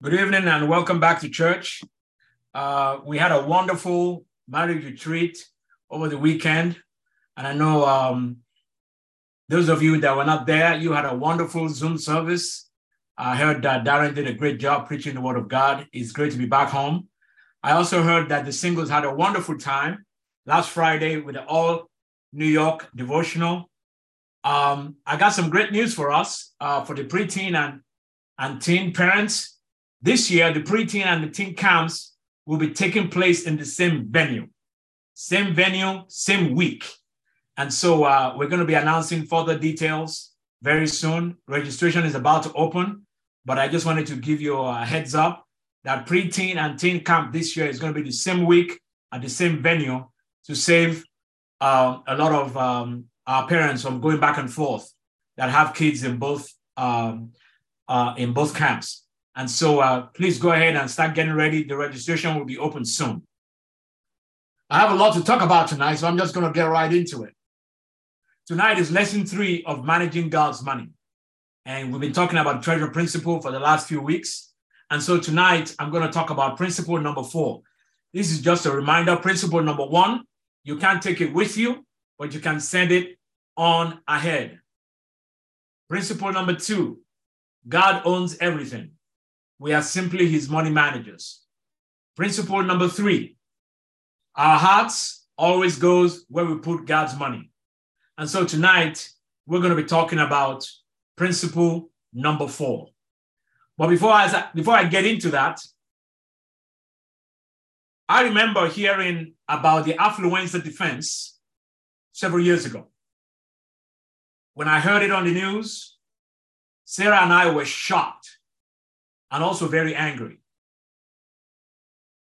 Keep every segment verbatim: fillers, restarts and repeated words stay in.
Good evening and welcome back to church. Uh, we had a wonderful marriage retreat over the weekend. And I know um, those of you that were not there, you had a wonderful Zoom service. I heard that Darren did a great job preaching the word of God. It's great to be back home. I also heard that the singles had a wonderful time last Friday with the All New York devotional. Um, I got some great news for us, uh, for the preteen and, and teen parents. This year, the preteen and the teen camps will be taking place in the same venue, same venue, same week. And so uh, we're going to be announcing further details very soon. Registration is about to open, but I just wanted to give you a heads up that preteen and teen camp this year is going to be the same week at the same venue to save uh, a lot of um, our parents from going back and forth that have kids in both um, uh, in both camps. And so uh, please go ahead and start getting ready. The registration will be open soon. I have a lot to talk about tonight, so I'm just going to get right into it. Tonight is lesson three of managing God's money. And we've been talking about treasure principle for the last few weeks. And so tonight I'm going to talk about principle number four. This is just a reminder. Principle number one, you can't take it with you, but you can send it on ahead. Principle number two, God owns everything. We are simply his money managers. Principle number three, our hearts always goes where we put God's money. And so tonight, we're going to be talking about principle number four. But before I, before I get into that, I remember hearing about the affluenza defense several years ago. When I heard it on the news, Sarah and I were shocked. And also very angry.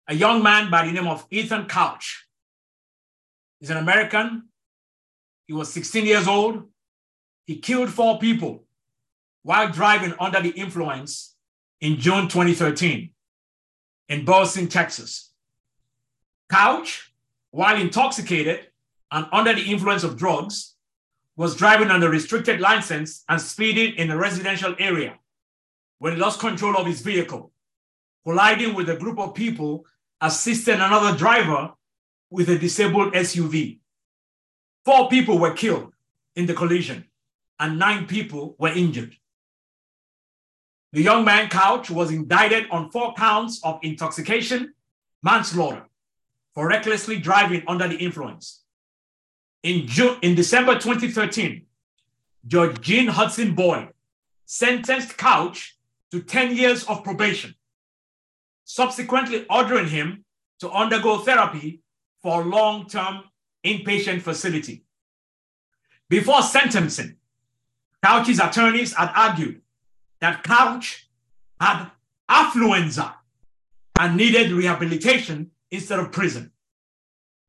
A young man by the name of Ethan Couch. He's an American. He was sixteen years old. He killed four people while driving under the influence in June twenty thirteen in Bossier, Texas. Couch, while intoxicated and under the influence of drugs, was driving on a restricted license and speeding in a residential area, when he lost control of his vehicle, colliding with a group of people assisting another driver with a disabled S U V. Four people were killed in the collision, and nine people were injured. The young man, Couch, was indicted on four counts of intoxication, manslaughter, for recklessly driving under the influence. In June, in December twenty thirteen, Georgine Huxinbold sentenced Couch to ten years of probation, subsequently ordering him to undergo therapy for a long-term inpatient facility. Before sentencing, Couch's attorneys had argued that Couch had affluenza and needed rehabilitation instead of prison,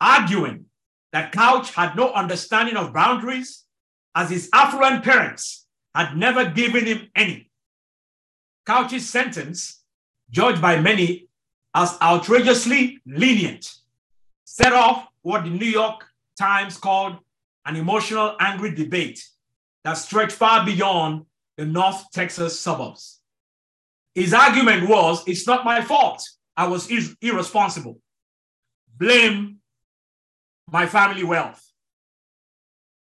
arguing that Couch had no understanding of boundaries as his affluent parents had never given him any. Couch's sentence, judged by many as outrageously lenient, set off what the New York Times called an emotional, angry debate that stretched far beyond the North Texas suburbs. His argument was, it's not my fault. I was ir- irresponsible. Blame my family wealth.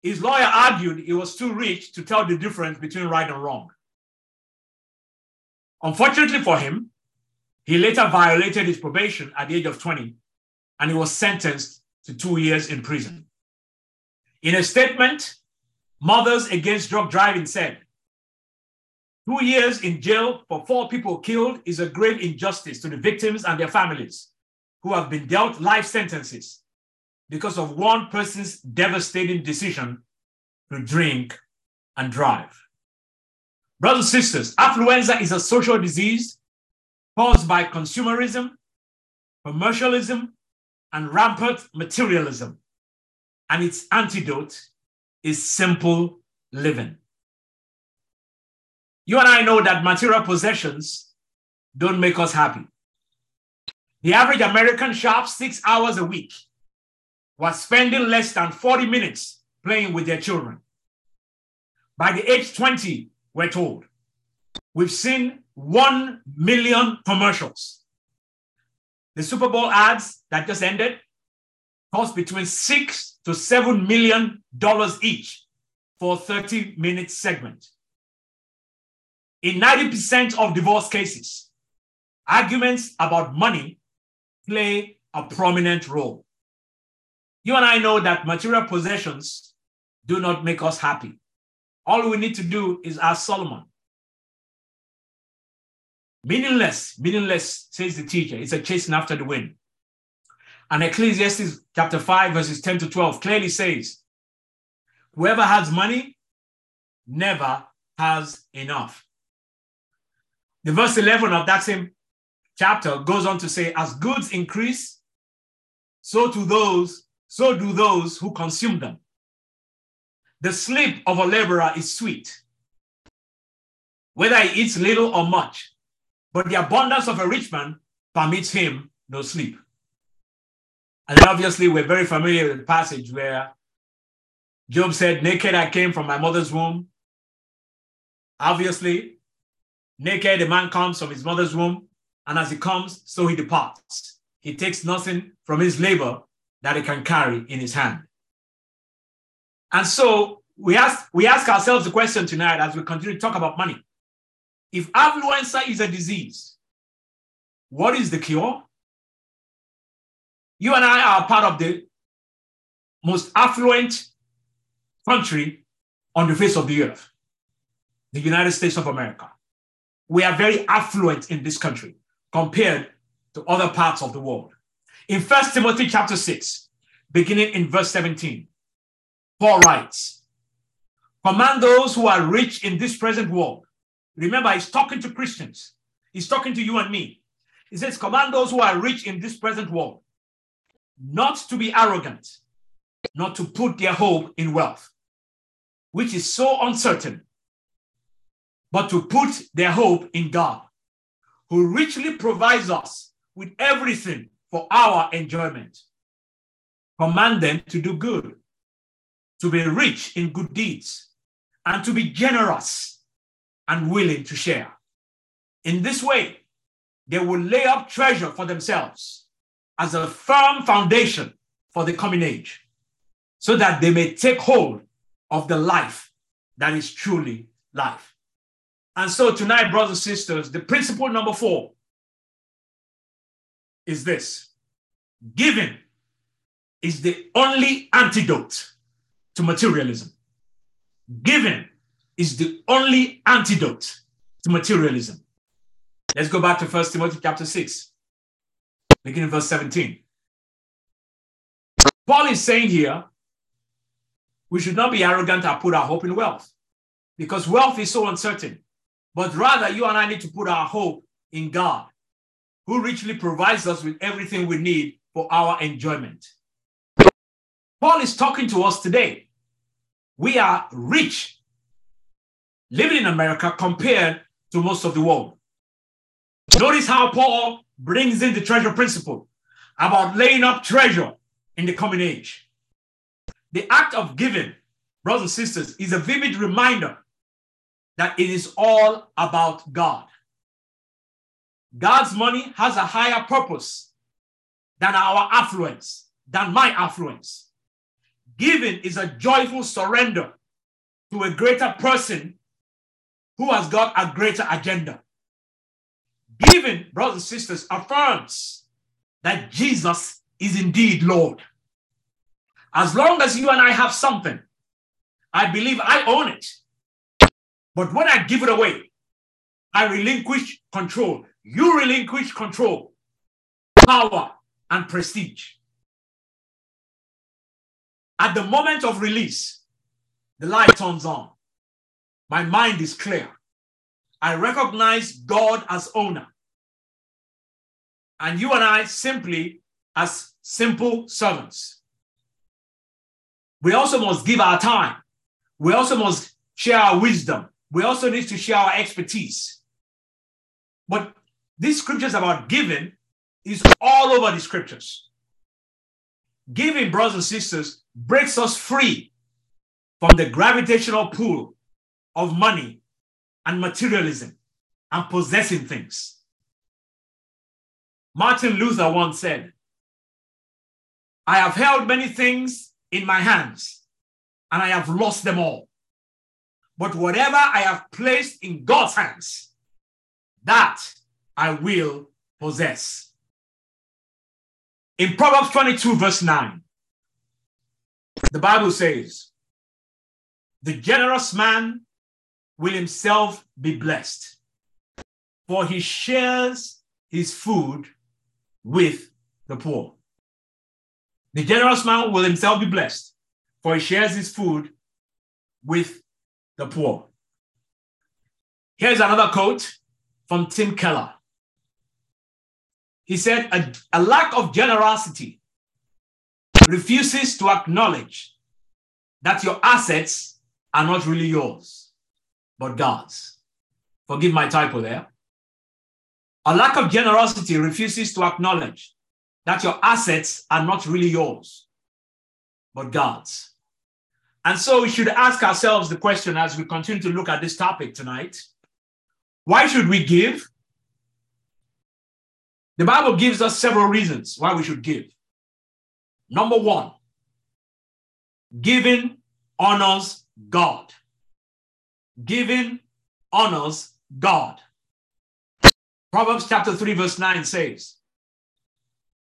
His lawyer argued he was too rich to tell the difference between right and wrong. Unfortunately for him, he later violated his probation at the age of twenty, and he was sentenced to two years in prison. In a statement, Mothers Against Drug Driving said, two years in jail for four people killed is a grave injustice to the victims and their families who have been dealt life sentences because of one person's devastating decision to drink and drive. Brothers and sisters, affluenza is a social disease caused by consumerism, commercialism, and rampant materialism. And its antidote is simple living. You and I know that material possessions don't make us happy. The average American shops six hours a week while spending less than forty minutes playing with their children. By the age twenty, we're told, we've seen one million commercials. The Super Bowl ads that just ended cost between six to seven million dollars each for a thirty-minute segment. In ninety percent of divorce cases, arguments about money play a prominent role. You and I know that material possessions do not make us happy. All we need to do is ask Solomon. Meaningless, meaningless, says the teacher. It's a chasing after the wind. And Ecclesiastes chapter five, verses ten to twelve clearly says, whoever has money never has enough. The verse eleven of that same chapter goes on to say, as goods increase, so to those, so do those who consume them. The sleep of a laborer is sweet, whether he eats little or much, but the abundance of a rich man permits him no sleep. And obviously, we're very familiar with the passage where Job said, naked I came from my mother's womb. Obviously, naked a man comes from his mother's womb, and as he comes, so he departs. He takes nothing from his labor that he can carry in his hand. And so we ask, we ask ourselves the question tonight as we continue to talk about money. If affluenza is a disease, what is the cure? You and I are part of the most affluent country on the face of the earth, the United States of America. We are very affluent in this country compared to other parts of the world. In First Timothy chapter six, beginning in verse seventeen, Paul writes, command those who are rich in this present world. Remember, he's talking to Christians. He's talking to you and me. He says, command those who are rich in this present world not to be arrogant, not to put their hope in wealth, which is so uncertain, but to put their hope in God, who richly provides us with everything for our enjoyment. Command them to do good, to be rich in good deeds, and to be generous and willing to share. In this way, they will lay up treasure for themselves as a firm foundation for the coming age, so that they may take hold of the life that is truly life. And so tonight, brothers and sisters, the principle number four is this: giving is the only antidote to materialism. Giving is the only antidote to materialism. Let's go back to First Timothy chapter six, beginning verse seventeen. Paul is saying here, we should not be arrogant and put our hope in wealth, because wealth is so uncertain. But rather, you and I need to put our hope in God, who richly provides us with everything we need for our enjoyment. Paul is talking to us today. We are rich, living in America compared to most of the world. Notice how Paul brings in the treasure principle about laying up treasure in the coming age. The act of giving, brothers and sisters, is a vivid reminder that it is all about God. God's money has a higher purpose than our affluence, than my affluence. Giving is a joyful surrender to a greater person who has got a greater agenda. Giving, brothers and sisters, affirms that Jesus is indeed Lord. As long as you and I have something, I believe I own it. But when I give it away, I relinquish control. You relinquish control, power, and prestige. At the moment of release, the light turns on. My mind is clear. I recognize God as owner, and you and I simply as simple servants. We also must give our time. We also must share our wisdom. We also need to share our expertise. But these scriptures about giving is all over the scriptures. Giving, brothers and sisters, breaks us free from the gravitational pull of money and materialism and possessing things. Martin Luther once said, I have held many things in my hands, and I have lost them all. But whatever I have placed in God's hands, that I will possess. In Proverbs twenty-two, verse nine, the Bible says, the generous man will himself be blessed, for he shares his food with the poor. The generous man will himself be blessed, for he shares his food with the poor. Here's another quote from Tim Keller. He said, a, a lack of generosity refuses to acknowledge that your assets are not really yours, but God's. Forgive my typo there. A lack of generosity refuses to acknowledge that your assets are not really yours, but God's. And so we should ask ourselves the question as we continue to look at this topic tonight. Why should we give? The Bible gives us several reasons why we should give. Number one, giving honors God. Giving honors God. Proverbs chapter three, verse nine says,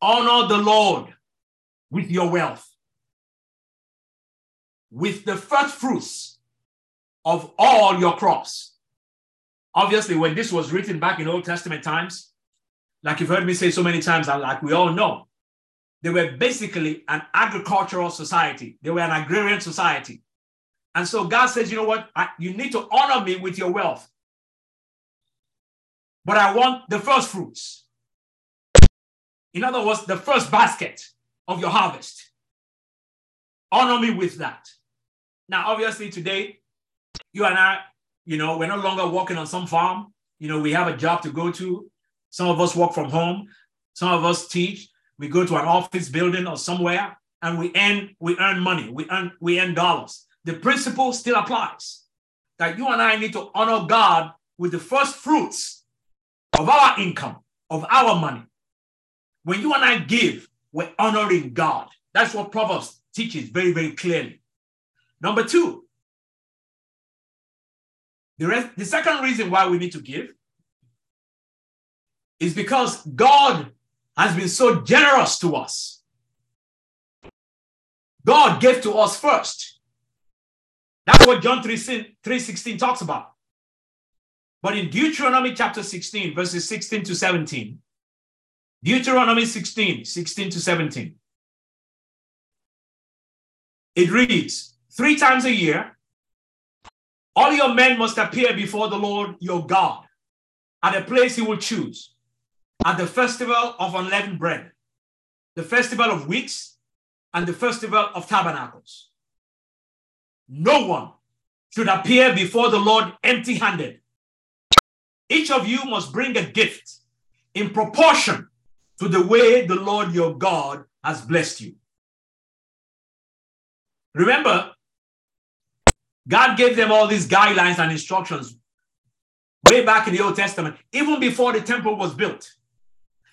honor the Lord with your wealth, with the first fruits of all your crops. Obviously, when this was written back in Old Testament times, like you've heard me say so many times, and like we all know, they were basically an agricultural society. They were an agrarian society. And so God says, you know what? I, you need to honor me with your wealth. But I want the first fruits. In other words, the first basket of your harvest. Honor me with that. Now, obviously today, you and I, you know, we're no longer working on some farm. You know, we have a job to go to. Some of us work from home. Some of us teach. We go to an office building or somewhere and we earn, we earn money. We earn, we earn dollars. The principle still applies, that you and I need to honor God with the first fruits of our income, of our money. When you and I give, we're honoring God. That's what Proverbs teaches very, very clearly. Number two, the, rest, the second reason why we need to give is because God has been so generous to us. God gave to us first. That's what John three sixteen talks about. But in Deuteronomy chapter sixteen, verses sixteen to seventeen, Deuteronomy sixteen, sixteen to seventeen, it reads, three times a year, all your men must appear before the Lord your God at a place he will choose, at the festival of unleavened bread, the festival of weeks, and the festival of tabernacles. No one should appear before the Lord empty-handed. Each of you must bring a gift in proportion to the way the Lord your God has blessed you. Remember, God gave them all these guidelines and instructions way back in the Old Testament, even before the temple was built.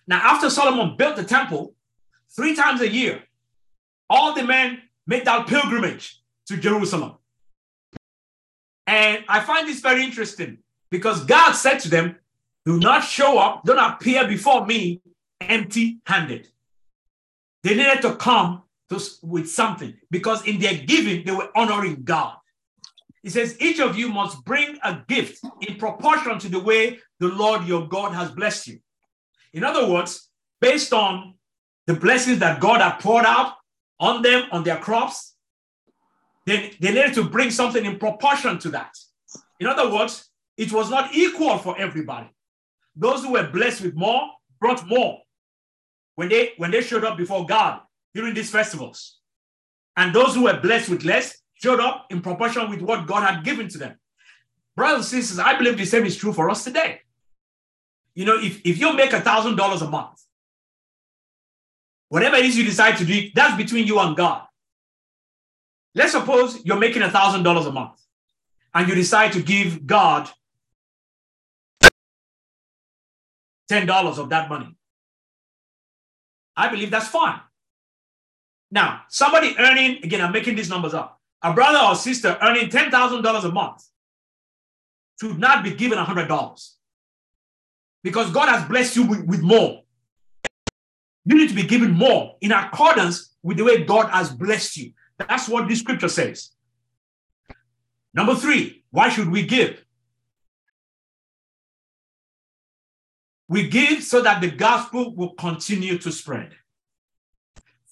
Now, after Solomon built the temple, three times a year, all the men made that pilgrimage to Jerusalem. And I find this very interesting because God said to them, do not show up, don't appear before me empty-handed. They needed to come to, with something because in their giving, they were honoring God. He says, each of you must bring a gift in proportion to the way the Lord your God has blessed you. In other words, based on the blessings that God had poured out on them, on their crops, They, they needed to bring something in proportion to that. In other words, it was not equal for everybody. Those who were blessed with more brought more when they, when they showed up before God during these festivals. And those who were blessed with less showed up in proportion with what God had given to them. Brothers and sisters, I believe the same is true for us today. You know, if, if you make one thousand dollars a month, whatever it is you decide to do, that's between you and God. Let's suppose you're making one thousand dollars a month and you decide to give God ten dollars of that money. I believe that's fine. Now, somebody earning, again, I'm making these numbers up, a brother or sister earning ten thousand dollars a month should not be given one hundred dollars because God has blessed you with, with more. You need to be given more in accordance with the way God has blessed you. That's what this scripture says. Number three, why should we give? We give so that the gospel will continue to spread.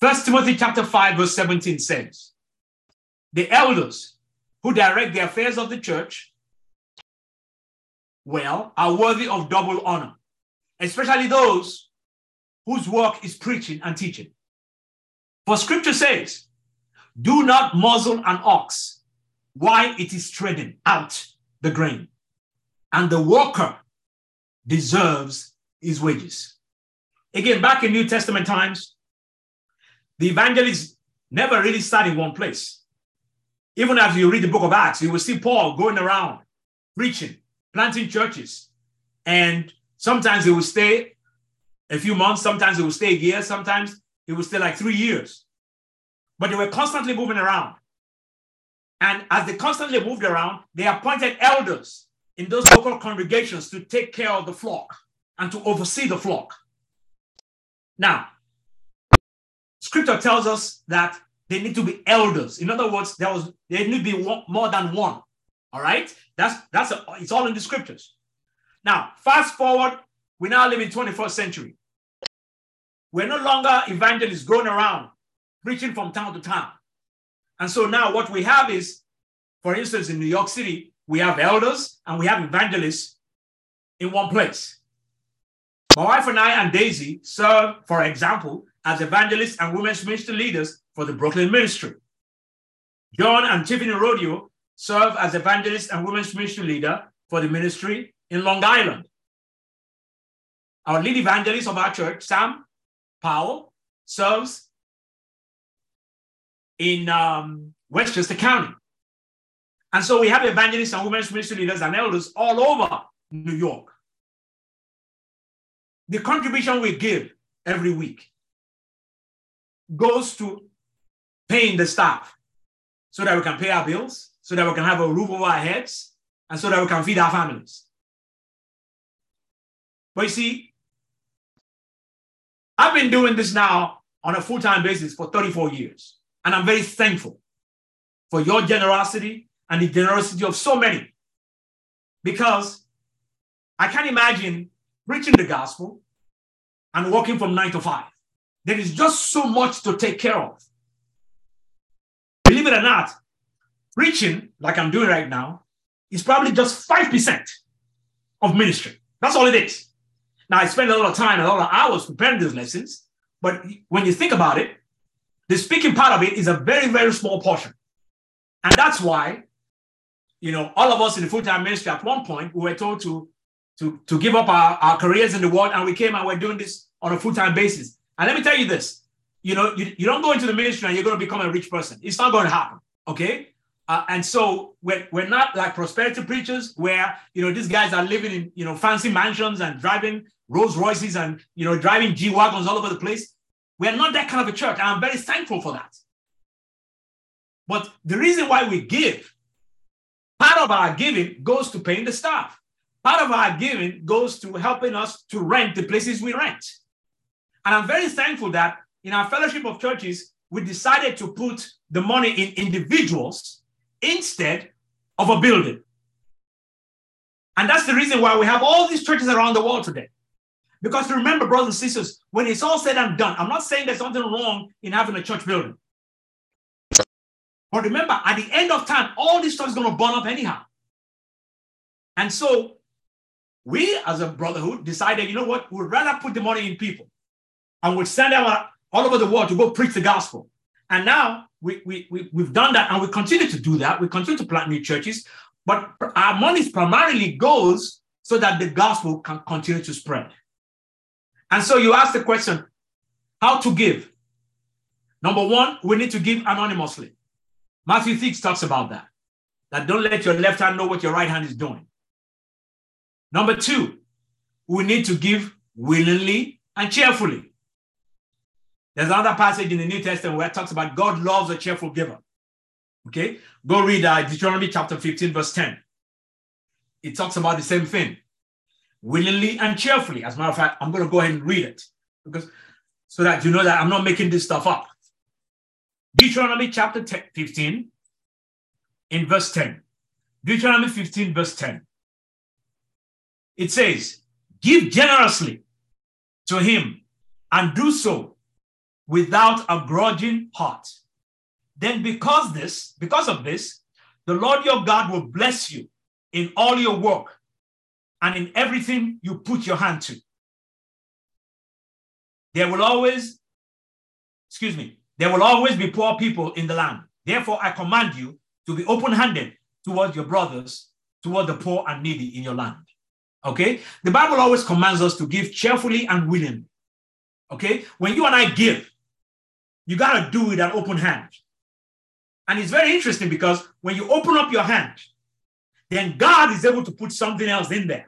First Timothy chapter five, verse seventeen says, the elders who direct the affairs of the church well are worthy of double honor, especially those whose work is preaching and teaching. For scripture says, do not muzzle an ox while it is treading out the grain, and the worker deserves his wages. Again, back in New Testament times, the evangelists never really sat in one place. Even as you read the book of Acts, you will see Paul going around preaching, planting churches. And sometimes he will stay a few months, sometimes he will stay a year, sometimes he will stay like three years. But they were constantly moving around. And as they constantly moved around, they appointed elders in those local congregations to take care of the flock and to oversee the flock. Now, scripture tells us that they need to be elders. In other words, there was there need to be one, more than one. All right? That's that's a, it's all in the scriptures. Now, fast forward, we now live in the twenty-first century. We're no longer evangelists going around preaching from town to town. And so now what we have is, for instance, in New York City, we have elders and we have evangelists in one place. My wife and I and Daisy serve, for example, as evangelists and women's ministry leaders for the Brooklyn ministry. John and Tiffany Rodio serve as evangelists and women's ministry leader for the ministry in Long Island. Our lead evangelist of our church, Sam Powell, serves in um, Westchester County. And so we have evangelists and women's ministry leaders and elders all over New York. The contribution we give every week goes to paying the staff so that we can pay our bills, so that we can have a roof over our heads, and so that we can feed our families. But you see, I've been doing this now on a full-time basis for thirty-four years, and I'm very thankful for your generosity and the generosity of so many, because I can't imagine preaching the gospel and working from nine to five. There is just so much to take care of. Believe it or not, preaching, like I'm doing right now, is probably just five percent of ministry. That's all it is. Now, I spend a lot of time, a lot of hours preparing these lessons, but when you think about it, the speaking part of it is a very, very small portion. And that's why, you know, all of us in the full-time ministry at one point, we were told to, to, to give up our, our careers in the world, and we came and we're doing this on a full-time basis. And let me tell you this, you know, you, you don't go into the ministry and you're going to become a rich person. It's not going to happen, okay? Uh, and so we're, we're not like prosperity preachers where, you know, these guys are living in, you know, fancy mansions and driving Rolls Royces and, you know, driving G-Wagons all over the place. We're not that kind of a church, and I'm very thankful for that. But the reason why we give, part of our giving goes to paying the staff. Part of our giving goes to helping us to rent the places we rent. And I'm very thankful that in our fellowship of churches, we decided to put the money in individuals instead of a building. And that's the reason why we have all these churches around the world today. Because remember, brothers and sisters, when it's all said and done, I'm not saying there's something wrong in having a church building. But remember, at the end of time, all this stuff is going to burn up anyhow. And so we as a brotherhood decided, you know what, we'd rather put the money in people. And we'd send them out all over the world to go preach the gospel. And now we, we, we, we've done that, and we continue to do that. We continue to plant new churches. But our money primarily goes so that the gospel can continue to spread. And so you ask the question, how to give? Number one, we need to give anonymously. Matthew six talks about that, that don't let your left hand know what your right hand is doing. Number two, we need to give willingly and cheerfully. There's another passage in the New Testament where it talks about God loves a cheerful giver. Okay, go read uh, Deuteronomy chapter fifteen, verse ten. It talks about the same thing, willingly and cheerfully. As a matter of fact, I'm going to go ahead and read it because so that you know that I'm not making this stuff up. Deuteronomy chapter fifteen, in verse ten. Deuteronomy fifteen, verse ten. It says, give generously to him and do so without a grudging heart. Then because this, because of this, the Lord your God will bless you in all your work and in everything you put your hand to. There will always, excuse me, there will always be poor people in the land. Therefore, I command you to be open-handed towards your brothers, toward the poor and needy in your land. Okay? The Bible always commands us to give cheerfully and willingly. Okay? When you and I give, you got to do it with an open hand. And it's very interesting because when you open up your hand, then God is able to put something else in there.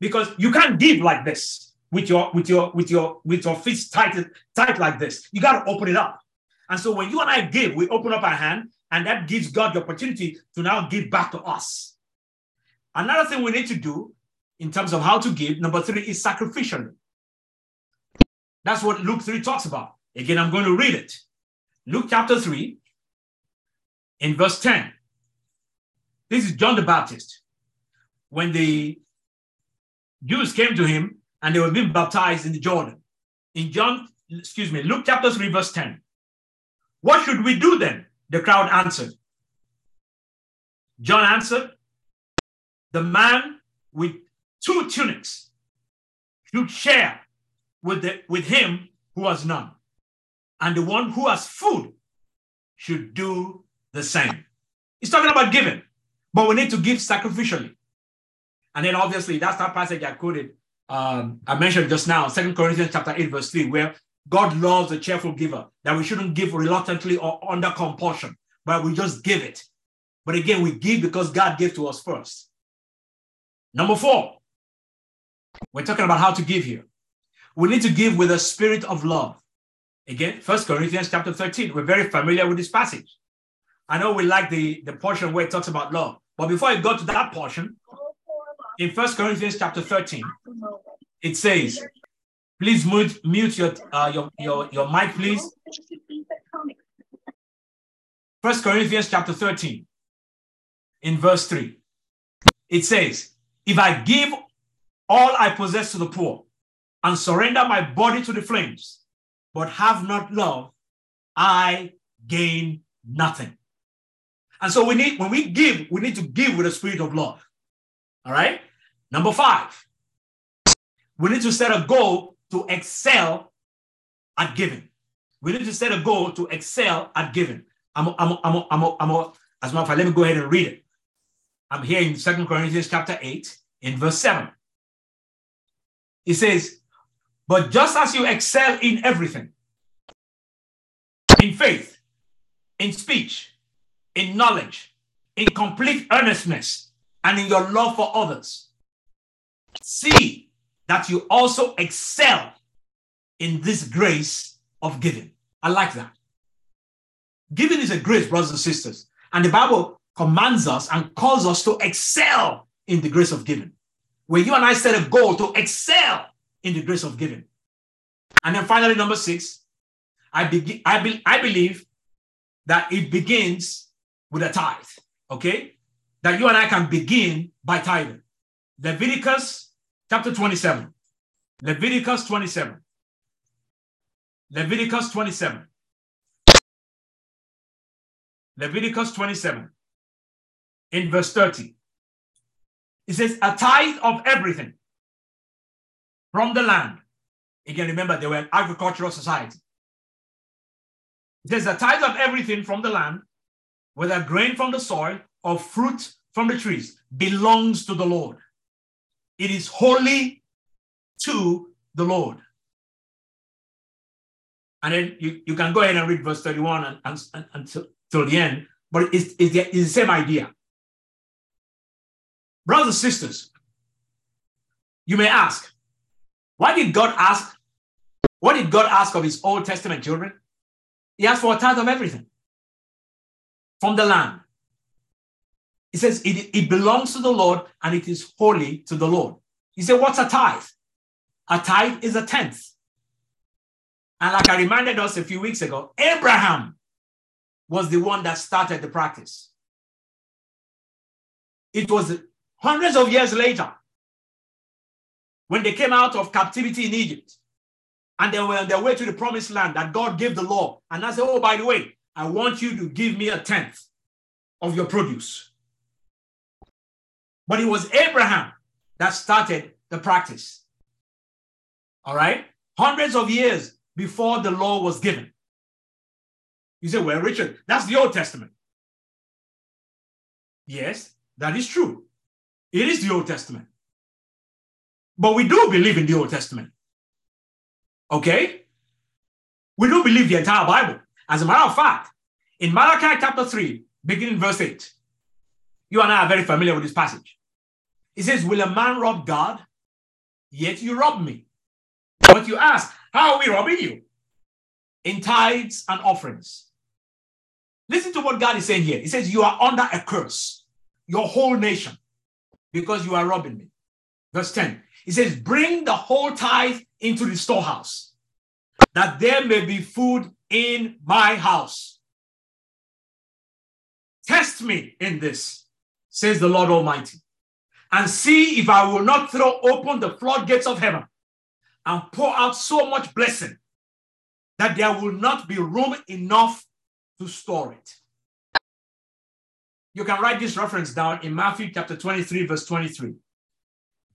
Because you can't give like this with your with your with your with your fist tight, tight like this. You got to open it up. And so when you and I give, we open up our hand, and that gives God the opportunity to now give back to us. Another thing we need to do in terms of how to give, number three, is sacrificially. That's what Luke three talks about. Again, I'm going to read it. Luke chapter three, in verse ten. This is John the Baptist. When the Jews came to him and they were being baptized in the Jordan. In John, excuse me, Luke chapter three, verse ten. What should we do then? The crowd answered. John answered, the man with two tunics should share with, the, with him who has none. And the one who has food should do the same. He's talking about giving, but we need to give sacrificially. And then obviously that's that passage I quoted, um, I mentioned just now, Second Corinthians chapter eight, verse three, where God loves a cheerful giver, that we shouldn't give reluctantly or under compulsion, but we just give it. But again, we give because God gave to us first. Number four, we're talking about how to give here. We need to give with a spirit of love. Again, First Corinthians chapter thirteen, we're very familiar with this passage. I know we like the, the portion where it talks about love, but before I go to that portion, in First Corinthians chapter thirteen, it says, please mute, mute your, uh, your, your, your mic, please. First Corinthians chapter thirteen, in verse three, it says, if I give all I possess to the poor and surrender my body to the flames, but have not love, I gain nothing. And so we need, when we give, we need to give with a spirit of love. All right? Number five, we need to set a goal to excel at giving. We need to set a goal to excel at giving. I'm, a, I'm, a, I'm, a, I'm, a, I'm a, as a matter of fact, let me go ahead and read it. I'm here in Second Corinthians chapter eight, in verse seven. It says, but just as you excel in everything, in faith, in speech, in knowledge, in complete earnestness, and in your love for others, see that you also excel in this grace of giving. I like that. Giving is a grace, brothers and sisters. And the Bible commands us and calls us to excel in the grace of giving. Where you and I set a goal to excel in the grace of giving. And then finally, number six, I, be- I, be- I believe that it begins with a tithe, okay? That you and I can begin by tithing. Leviticus Chapter twenty-seven, Leviticus twenty-seven, Leviticus twenty-seven, Leviticus twenty-seven, in verse thirty, it says, a tithe of everything from the land. Again, remember, they were an agricultural society. It says, a tithe of everything from the land, whether grain from the soil or fruit from the trees, belongs to the Lord. It is holy to the Lord. And then you, you can go ahead and read verse thirty-one and, and, and until, until the end, but it's, it's, the, it's the same idea. Brothers and sisters, you may ask, What did God ask? What did God ask of his Old Testament children? He asked for a tithe of everything from the land. He says it, it belongs to the Lord and it is holy to the Lord. He said, what's a tithe? A tithe is a tenth. And like I reminded us a few weeks ago, Abraham was the one that started the practice. It was hundreds of years later when they came out of captivity in Egypt and they were on their way to the promised land that God gave the law. And I said, oh, by the way, I want you to give me a tenth of your produce. But it was Abraham that started the practice. All right? Hundreds of years before the law was given. You say, well, Richard, that's the Old Testament. Yes, that is true. It is the Old Testament. But we do believe in the Old Testament. Okay? We do believe the entire Bible. As a matter of fact, in Malachi chapter three, beginning verse eight, you and I are very familiar with this passage. It says, will a man rob God? Yet you rob me. But you ask, how are we robbing you? In tithes and offerings. Listen to what God is saying here. He says, you are under a curse, your whole nation, because you are robbing me. Verse ten, he says, bring the whole tithe into the storehouse, that there may be food in my house. Test me in this, says the Lord Almighty, and see if I will not throw open the floodgates of heaven and pour out so much blessing that there will not be room enough to store it. You can write this reference down in Matthew chapter twenty-three, verse twenty-three.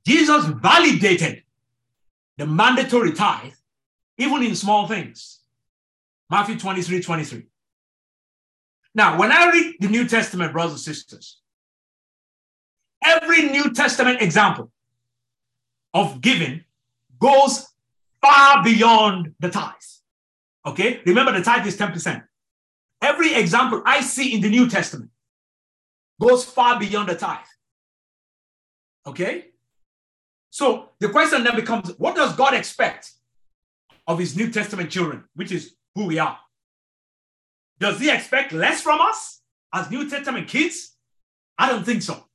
Jesus validated the mandatory tithe, even in small things. Matthew twenty-three, twenty-three. Now, when I read the New Testament, brothers and sisters, every New Testament example of giving goes far beyond the tithe. Okay? Remember, the tithe is ten percent. Every example I see in the New Testament goes far beyond the tithe. Okay? So the question then becomes, what does God expect of his New Testament children, which is who we are? Does he expect less from us as New Testament kids? I don't think so.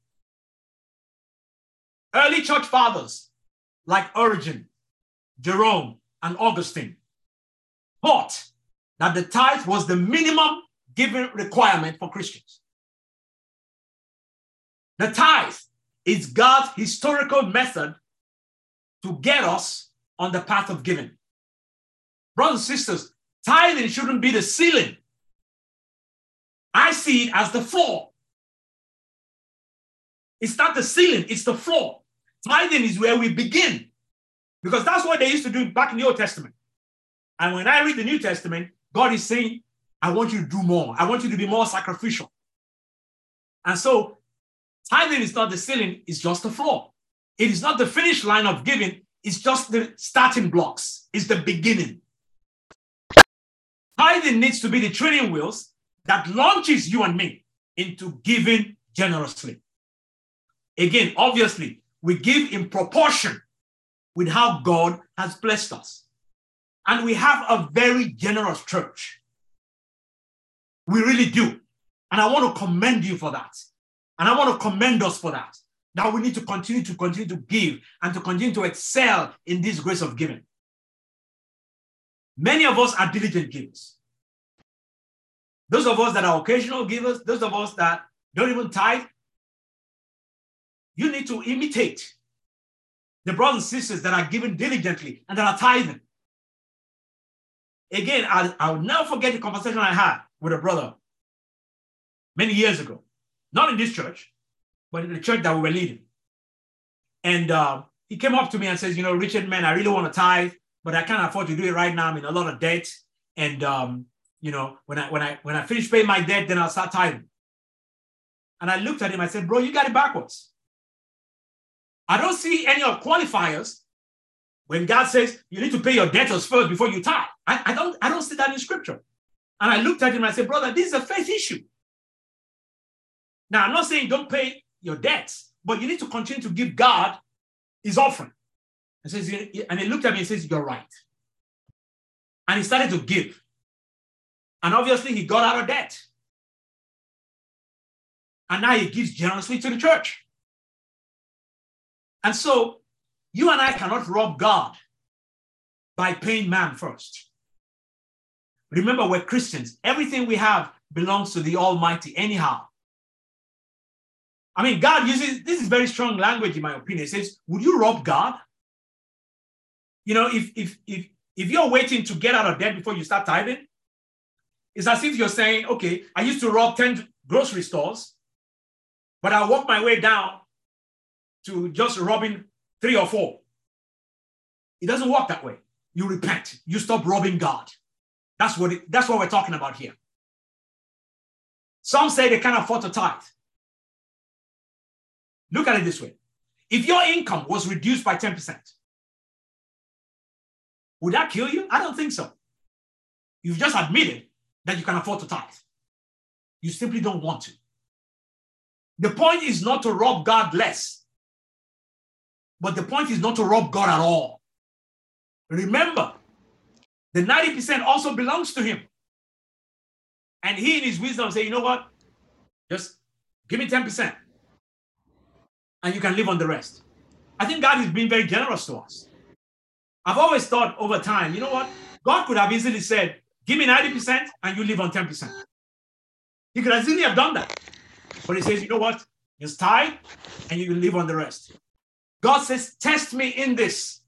Early church fathers like Origen, Jerome, and Augustine taught that the tithe was the minimum given requirement for Christians. The tithe is God's historical method to get us on the path of giving. Brothers and sisters, tithing shouldn't be the ceiling. I see it as the floor. It's not the ceiling, it's the floor. Tithing is where we begin, because that's what they used to do back in the Old Testament. And when I read the New Testament, God is saying, I want you to do more. I want you to be more sacrificial. And so tithing is not the ceiling, it's just the floor. It is not the finish line of giving, it's just the starting blocks. It's the beginning. Tithing needs to be the training wheels that launches you and me into giving generously. Again, obviously, we give in proportion with how God has blessed us. And we have a very generous church. We really do. And I want to commend you for that. And I want to commend us for that. That we need to continue to continue to give and to continue to excel in this grace of giving. Many of us are diligent givers. Those of us that are occasional givers, those of us that don't even tithe, you need to imitate the brothers and sisters that are giving diligently and that are tithing. Again, I'll, I'll never forget the conversation I had with a brother many years ago. Not in this church, but in the church that we were leading. And uh, he came up to me and says, you know, Richard, man, I really want to tithe, but I can't afford to do it right now. I'm in a lot of debt. And, um, you know, when I when I, when I finish paying my debt, then I'll start tithing. And I looked at him. I said, bro, you got it backwards. I don't see any of qualifiers when God says you need to pay your debtors first before you tithe. I, I don't I don't see that in scripture. And I looked at him and I said, brother, this is a faith issue. Now, I'm not saying don't pay your debts, but you need to continue to give God his offering. And says, and he looked at me and says, "You're right." And he started to give. And obviously he got out of debt. And now he gives generously to the church. And so you and I cannot rob God by paying man first. Remember, we're Christians. Everything we have belongs to the Almighty anyhow. I mean, God uses, this is very strong language in my opinion. It says, would you rob God? You know, if, if, if, if you're waiting to get out of debt before you start tithing, it's as if you're saying, okay, I used to rob ten grocery stores, but I walked my way down to just robbing three or four. It doesn't work that way. You repent. You stop robbing God. That's what, it, that's what we're talking about here. Some say they can't afford to tithe. Look at it this way. If your income was reduced by ten percent, would that kill you? I don't think so. You've just admitted that you can afford to tithe. You simply don't want to. The point is not to rob God less, but the point is not to rob God at all. Remember, the ninety percent also belongs to him. And he in his wisdom say, you know what? Just give me ten percent. And you can live on the rest. I think God is being very generous to us. I've always thought over time, you know what? God could have easily said, give me ninety percent and you live on ten percent. He could easily have done that. But he says, you know what? Just tithe and you will live on the rest. God says, test me in this.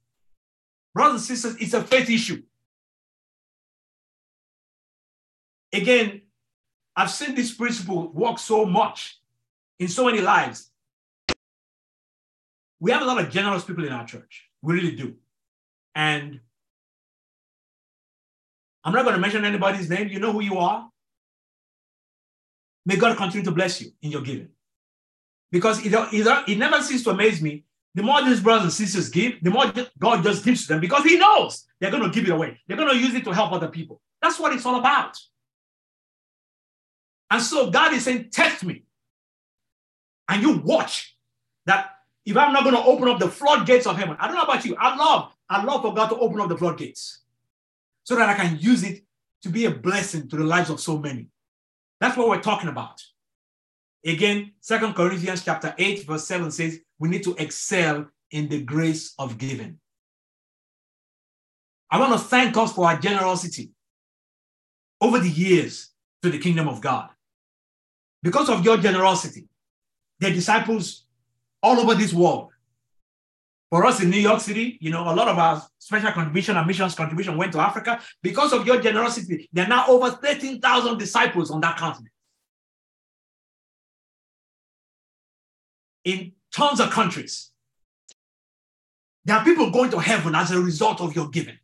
Brothers and sisters, it's a faith issue. Again, I've seen this principle work so much in so many lives. We have a lot of generous people in our church. We really do. And I'm not going to mention anybody's name. You know who you are. May God continue to bless you in your giving. Because it, it, it never ceases to amaze me. The more these brothers and sisters give, the more God just gives to them. Because he knows they're going to give it away. They're going to use it to help other people. That's what it's all about. And so God is saying, test me. And you watch that. If I'm not going to open up the floodgates of heaven, I don't know about you. I love, I love for God to open up the floodgates so that I can use it to be a blessing to the lives of so many. That's what we're talking about. Again, Second Corinthians chapter eight, verse seven says, we need to excel in the grace of giving. I want to thank us for our generosity over the years to the kingdom of God. Because of your generosity, the disciples all over this world. For us in New York City, you know, a lot of our special contribution and missions contribution went to Africa. Because of your generosity, there are now over thirteen thousand disciples on that continent. In tons of countries. There are people going to heaven as a result of your giving.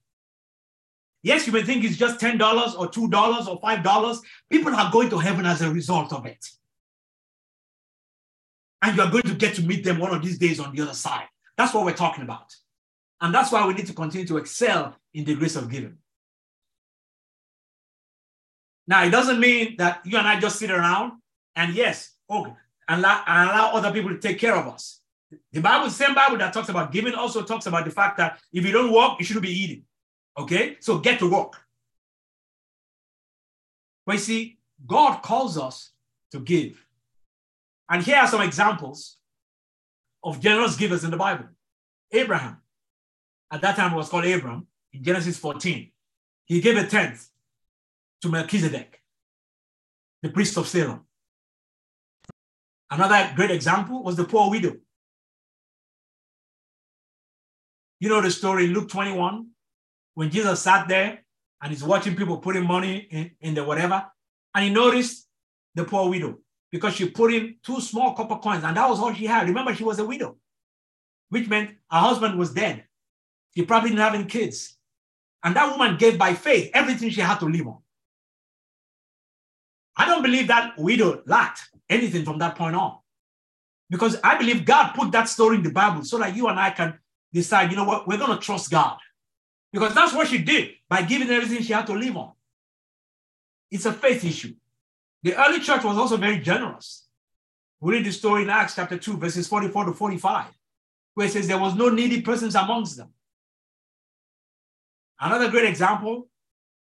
Yes, you may think it's just ten dollars or two dollars or five dollars. People are going to heaven as a result of it. And you're going to get to meet them one of these days on the other side. That's what we're talking about. And that's why we need to continue to excel in the grace of giving. Now, it doesn't mean that you and I just sit around and yes, okay, and allow, and allow other people to take care of us. The Bible, the same Bible that talks about giving also talks about the fact that if you don't work, you shouldn't be eating. Okay? So get to work. But you see, God calls us to give. And here are some examples of generous givers in the Bible. Abraham, at that time it was called Abram, in Genesis fourteen. He gave a tenth to Melchizedek, the priest of Salem. Another great example was the poor widow. You know the story in Luke twenty-one, when Jesus sat there and he's watching people putting money in, in the whatever, and he noticed the poor widow. Because she put in two small copper coins, and that was all she had. Remember, she was a widow, which meant her husband was dead. She probably didn't have any kids. And that woman gave by faith everything she had to live on. I don't believe that widow lacked anything from that point on. Because I believe God put that story in the Bible so that you and I can decide, you know what, we're going to trust God. Because that's what she did by giving everything she had to live on. It's a faith issue. The early church was also very generous. We read the story in Acts chapter two, verses forty-four to forty-five, where it says there was no needy persons amongst them. Another great example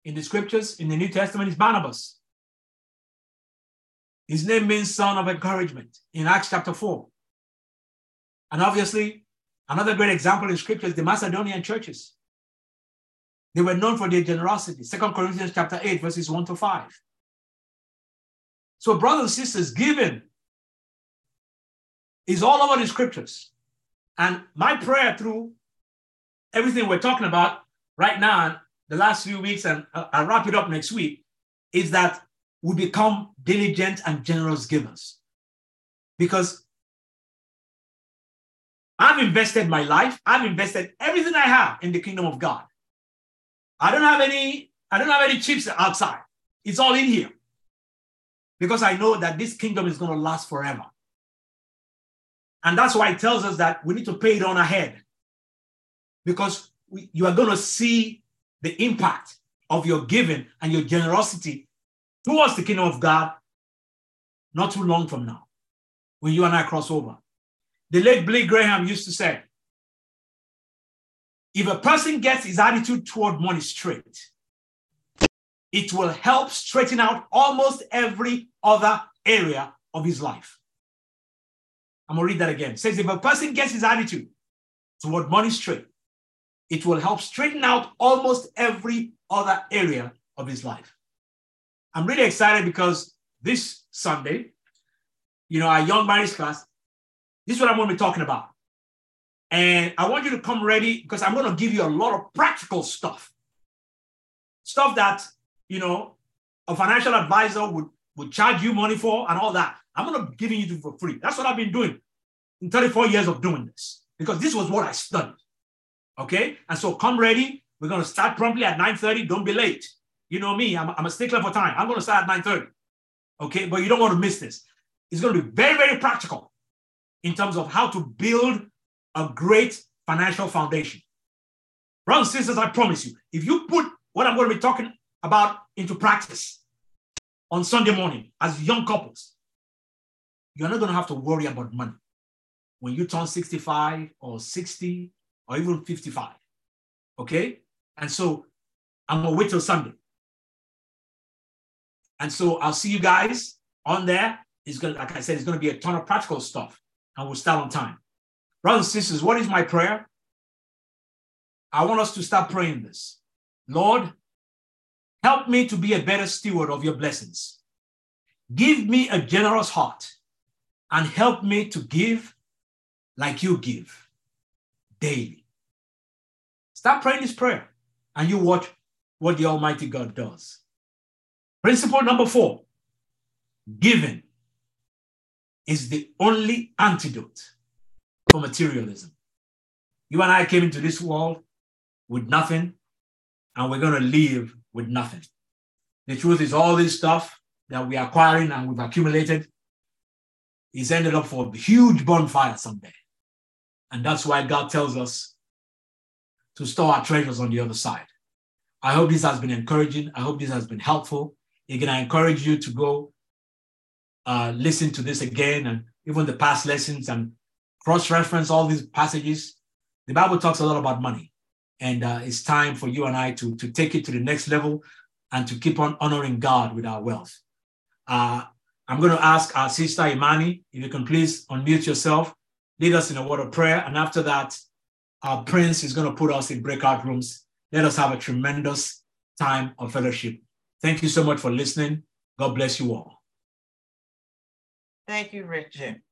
in the scriptures in the New Testament is Barnabas. His name means son of encouragement in Acts chapter four. And obviously, another great example in scripture is the Macedonian churches. They were known for their generosity. Second Corinthians chapter eight, verses one to five. So brothers and sisters, giving is all over the scriptures. And my prayer through everything we're talking about right now, the last few weeks, and I'll wrap it up next week, is that we become diligent and generous givers. Because I've invested my life, I've invested everything I have in the kingdom of God. I don't have any, I don't have any chips outside. It's all in here. Because I know that this kingdom is going to last forever. And that's why it tells us that we need to pay it on ahead. Because we, you are going to see the impact of your giving and your generosity towards the kingdom of God not too long from now, when you and I cross over. The late Billy Graham used to say, if a person gets his attitude toward money straight, it will help straighten out almost every other area of his life. I'm going to read that again. It says, if a person gets his attitude toward money straight, it will help straighten out almost every other area of his life. I'm really excited because this Sunday, you know, our young marriage class, this is what I'm going to be talking about. And I want you to come ready because I'm going to give you a lot of practical stuff. Stuff that, you know, a financial advisor would, would charge you money for and all that. I'm going to be giving you for free. That's what I've been doing in thirty-four years of doing this, because this was what I studied. Okay? And so come ready. We're going to start promptly at nine thirty. Don't be late. You know me. I'm, I'm a stickler for time. I'm going to start at nine thirty. Okay? But you don't want to miss this. It's going to be very, very practical in terms of how to build a great financial foundation. Brothers and sisters, I promise you, if you put what I'm going to be talking about into practice on Sunday morning as young couples, you're not going to have to worry about money when you turn sixty-five or sixty or even fifty-five, okay? And so I'm going to wait till Sunday. And so I'll see you guys on there. It's going to, like I said, it's going to be a ton of practical stuff, and we'll start on time. Brothers and sisters, what is my prayer? I want us to start praying this. Lord, help me to be a better steward of your blessings. Give me a generous heart. And help me to give like you give daily. Start praying this prayer and you watch what the Almighty God does. Principle number four, giving is the only antidote for materialism. You and I came into this world with nothing, and we're going to leave with nothing. The truth is, all this stuff that we're acquiring and we've accumulated, he's ended up for a huge bonfire someday. And that's why God tells us to store our treasures on the other side. I hope this has been encouraging. I hope this has been helpful. Again, I encourage you to go uh, listen to this again, and even the past lessons, and cross-reference all these passages. The Bible talks a lot about money. And uh, it's time for you and I to, to take it to the next level and to keep on honoring God with our wealth. Uh, I'm going to ask our sister Imani, if you can please unmute yourself, lead us in a word of prayer. And after that, our prince is going to put us in breakout rooms. Let us have a tremendous time of fellowship. Thank you so much for listening. God bless you all. Thank you, Richard.